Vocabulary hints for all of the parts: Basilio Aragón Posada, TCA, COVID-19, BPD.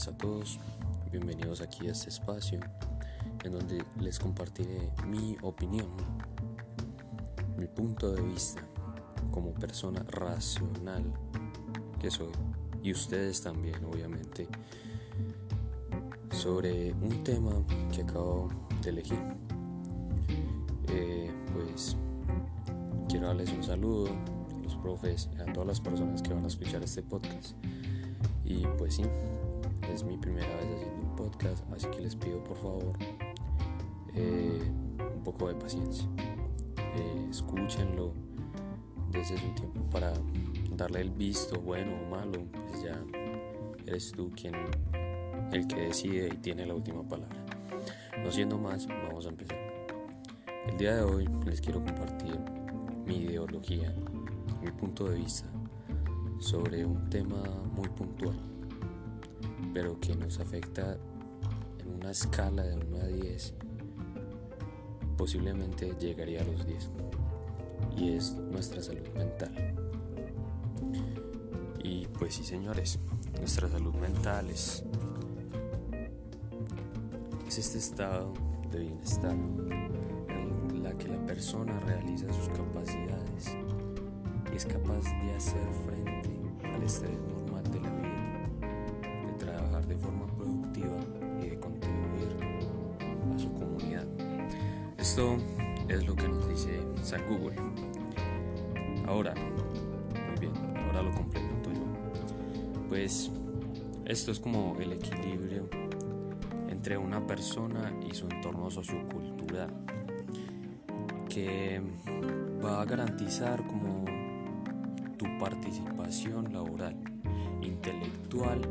buenas a todos, bienvenidos aquí a este espacio en donde les compartiré mi opinión, mi punto de vista como persona racional que soy y ustedes también obviamente sobre un tema que acabo de elegir. Pues quiero darles un saludo a los profes y a todas las personas que van a escuchar este podcast. Y pues sí, es mi primera vez haciendo un podcast, así que les pido por favor un poco de paciencia. Escúchenlo desde su tiempo para darle el visto bueno o malo, pues ya eres tú quien el que decide y tiene la última palabra. No siendo más, vamos a empezar. El día de hoy les quiero compartir mi ideología, mi punto de vista sobre un tema muy puntual, pero que nos afecta en una escala de 1 a 10, posiblemente llegaría a los 10, y es nuestra salud mental. Y pues sí, señores, nuestra salud mental es este estado de bienestar en la que la persona realiza sus capacidades y es capaz de hacer frente al estrés normal de la vida, de trabajar de forma productiva y de contribuir a su comunidad. Esto es lo que nos dice San Google. Ahora, muy bien, ahora lo complemento yo. Pues esto es como el equilibrio entre una persona y su entorno sociocultural, que va a garantizar como tu participación laboral, intelectual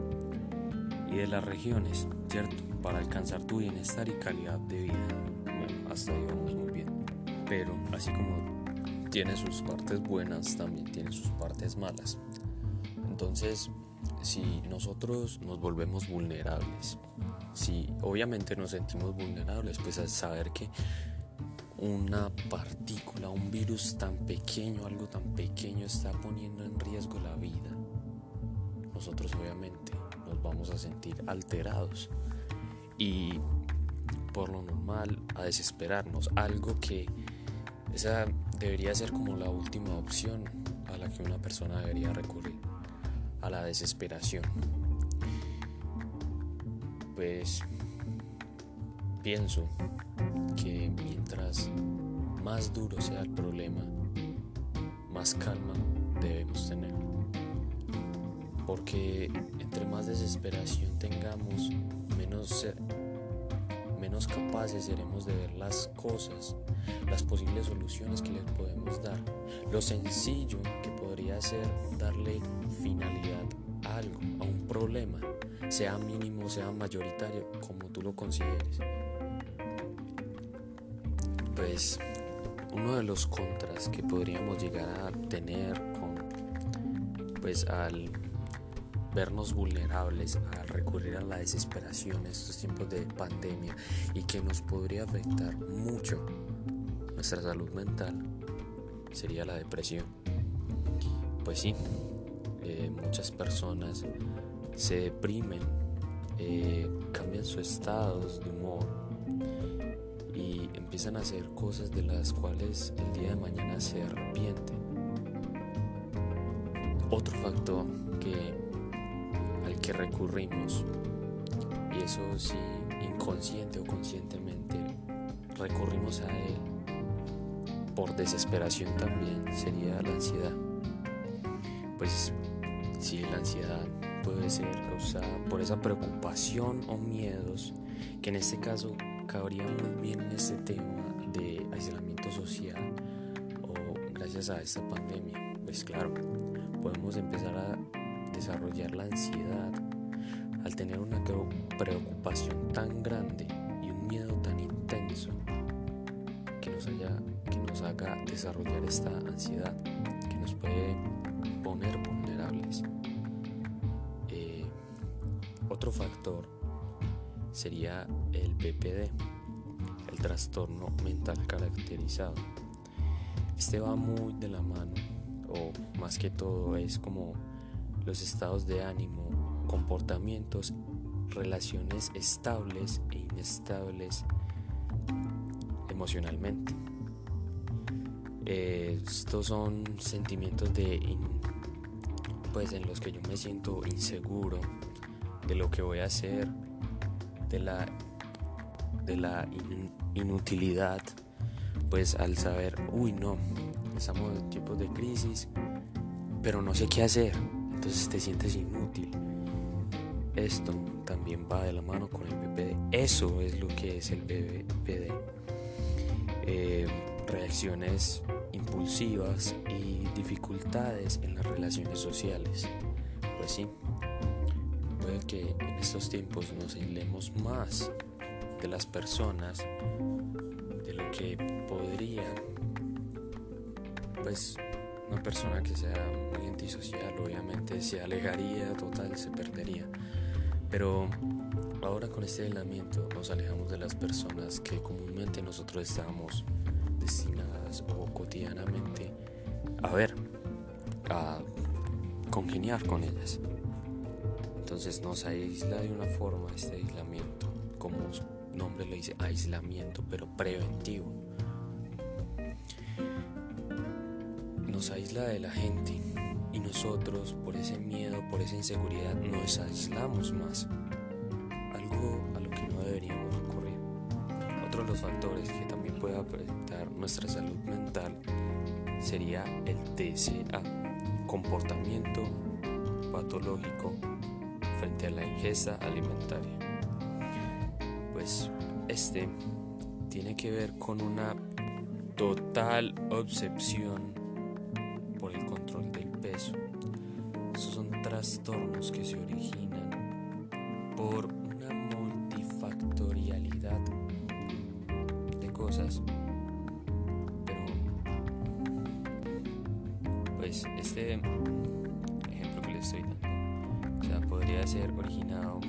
y de las regiones, ¿cierto? Para alcanzar tu bienestar y calidad de vida. Bueno, hasta ahí vamos muy bien. Pero así como tiene sus partes buenas, también tiene sus partes malas. Entonces, si nosotros nos volvemos vulnerables, si obviamente nos sentimos vulnerables, pues al saber que una partícula, un virus tan pequeño, algo tan pequeño está poniendo en riesgo la vida, nosotros obviamente nos vamos a sentir alterados y por lo normal a desesperarnos, algo que esa debería ser como la última opción a la que una persona debería recurrir, a la desesperación. Pues pienso que mientras más duro sea el problema, más calma debemos tener, porque entre más desesperación tengamos, menos capaces seremos de ver las cosas, las posibles soluciones que les podemos dar, lo sencillo que podría ser darle finalidad a algo, a un problema, sea mínimo, sea mayoritario, como tú lo consideres. Pues uno de los contras que podríamos llegar a tener con, pues, al vernos vulnerables, al recurrir a la desesperación en estos tiempos de pandemia, y que nos podría afectar mucho nuestra salud mental, sería la depresión. Pues sí, muchas personas se deprimen, cambian sus estados de humor y empiezan a hacer cosas de las cuales el día de mañana se arrepienten. Otro factor al que recurrimos, y eso sí, inconsciente o conscientemente recurrimos a él por desesperación también, sería la ansiedad. Pues sí, la ansiedad puede ser causada por esa preocupación o miedos que en este caso cabría muy bien en este tema de aislamiento social o gracias a esta pandemia. Pues claro, podemos empezar a desarrollar la ansiedad al tener una preocupación tan grande y un miedo tan intenso que nos haga desarrollar esta ansiedad que nos puede poner vulnerables. Otro factor sería el BPD, el trastorno mental caracterizado. Este va muy de la mano, o más que todo es como los estados de ánimo, comportamientos relaciones estables e inestables emocionalmente. Estos son sentimientos en los que yo me siento inseguro de lo que voy a hacer, de la inutilidad, pues al saber, estamos en tiempos de crisis, pero no sé qué hacer, entonces te sientes inútil. Esto también va de la mano con el BPD. Eso es lo que es el BPD. Reacciones impulsivas y dificultades en las relaciones sociales. Pues sí, puede que en estos tiempos nos aislemos más de las personas de lo que podría una persona que sea muy antisocial, obviamente se alejaría total, se perdería. Pero ahora con este aislamiento nos alejamos de las personas que comúnmente nosotros estamos destinadas o cotidianamente a congeniar con ellas. Entonces nos aísla de una forma este aislamiento, como su nombre lo dice, aislamiento, pero preventivo. Nos aísla de la gente y nosotros, por ese miedo, por esa inseguridad, nos aislamos más, algo a lo que no deberíamos ocurrir. Otro de los factores que también puede afectar nuestra salud mental sería el TCA, comportamiento patológico frente a la ingesta alimentaria. Pues este tiene que ver con una total obsesión por el control del peso. Estos son trastornos que se originan por una multifactorialidad de cosas, pero este ejemplo que les estoy dando podría ser originado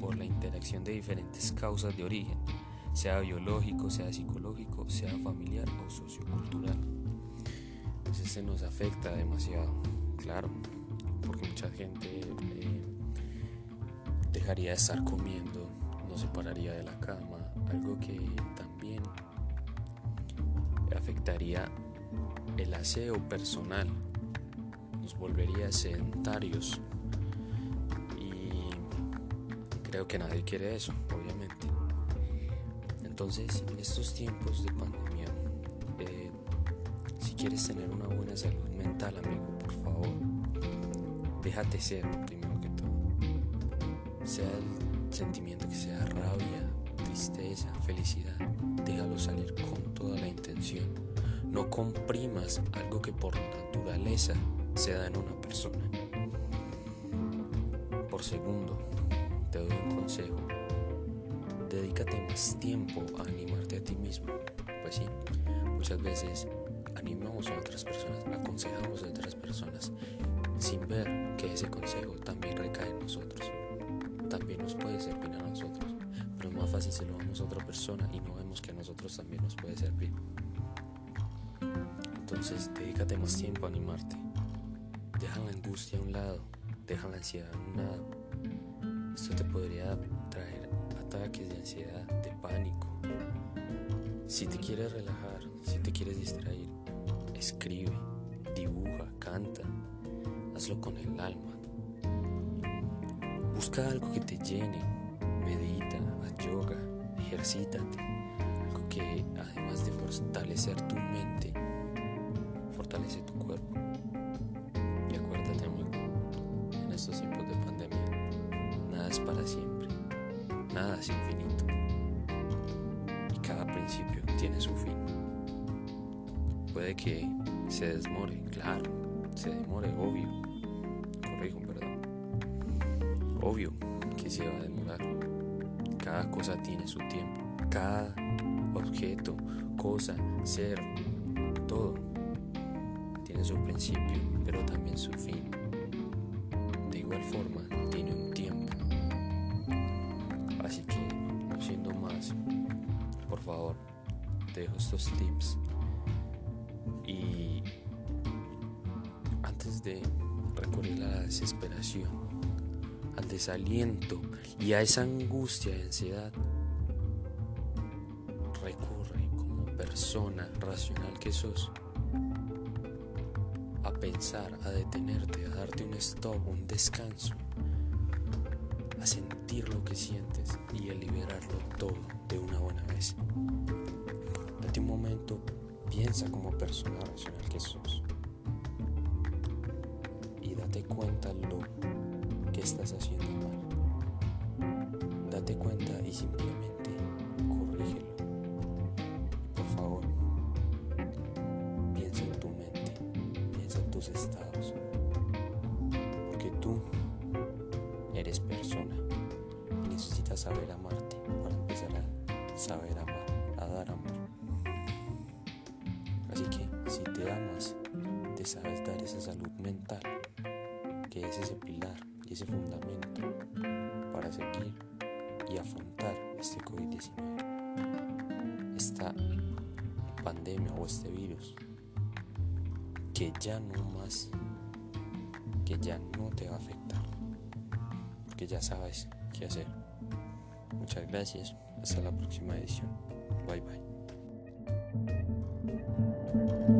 por la interacción de diferentes causas de origen, sea biológico, sea psicológico, sea familiar o sociocultural. Pues este nos afecta demasiado, claro, porque mucha gente dejaría de estar comiendo, no se pararía de la cama, algo que también afectaría el aseo personal, nos volvería sedentarios y creo que nadie quiere eso, obviamente. Entonces, en estos tiempos de pandemia, si quieres tener una buena salud mental, amigo, por favor, déjate ser primero que todo. Sea el sentimiento que sea, rabia, tristeza, felicidad, déjalo salir con toda la intención. No comprimas algo que por naturaleza se da en una persona. Por segundo, te doy un consejo. Dedícate más tiempo a animarte a ti mismo. Pues sí, muchas veces animamos a otras personas, aconsejamos a otras personas sin ver que ese consejo también recae en nosotros, también nos puede servir a nosotros, pero es más fácil se lo damos a otra persona y no vemos que a nosotros también nos puede servir. Entonces dedícate más tiempo a animarte, deja la angustia a un lado, deja la ansiedad a un lado. Esto te podría traer ataques de ansiedad, de pánico. Si te quieres relajar, si te quieres distraer, escribe, dibuja, canta, hazlo con el alma. Busca algo que te llene, medita, haz yoga, ejercítate, algo que además de fortalecer tu mente, fortalece tu cuerpo. Y acuérdate, amigo, en estos tiempos de pandemia, nada es para siempre, nada es infinito y cada principio tiene su fin. Puede que se desmore, claro, se demore, obvio que se va a demorar. Cada cosa tiene su tiempo, cada objeto, cosa, ser, todo tiene su principio, pero también su fin. De igual forma, tiene un tiempo. Así que, no siendo más, por favor, te dejo estos tips. Y antes de recurrir a la desesperación, al desaliento y a esa angustia y ansiedad recurre como persona racional que sos a pensar, a detenerte, a darte un stop, un descanso, a sentir lo que sientes y a liberarlo todo de una buena vez. Date un momento, piensa como persona racional que sos y date cuenta lo que estás haciendo mal. Date cuenta y simplemente corrígelo. Por favor, piensa en tu mente, piensa en tus estados, porque tú eres persona y necesitas saber amarte para empezar a saber amar, a dar amor. Así que si te amas, te sabes dar esa salud mental, que es ese pilar y ese fundamento para seguir y afrontar este COVID-19, esta pandemia o este virus, que ya no te va a afectar, porque ya sabes qué hacer. Muchas gracias, hasta la próxima edición. Bye bye.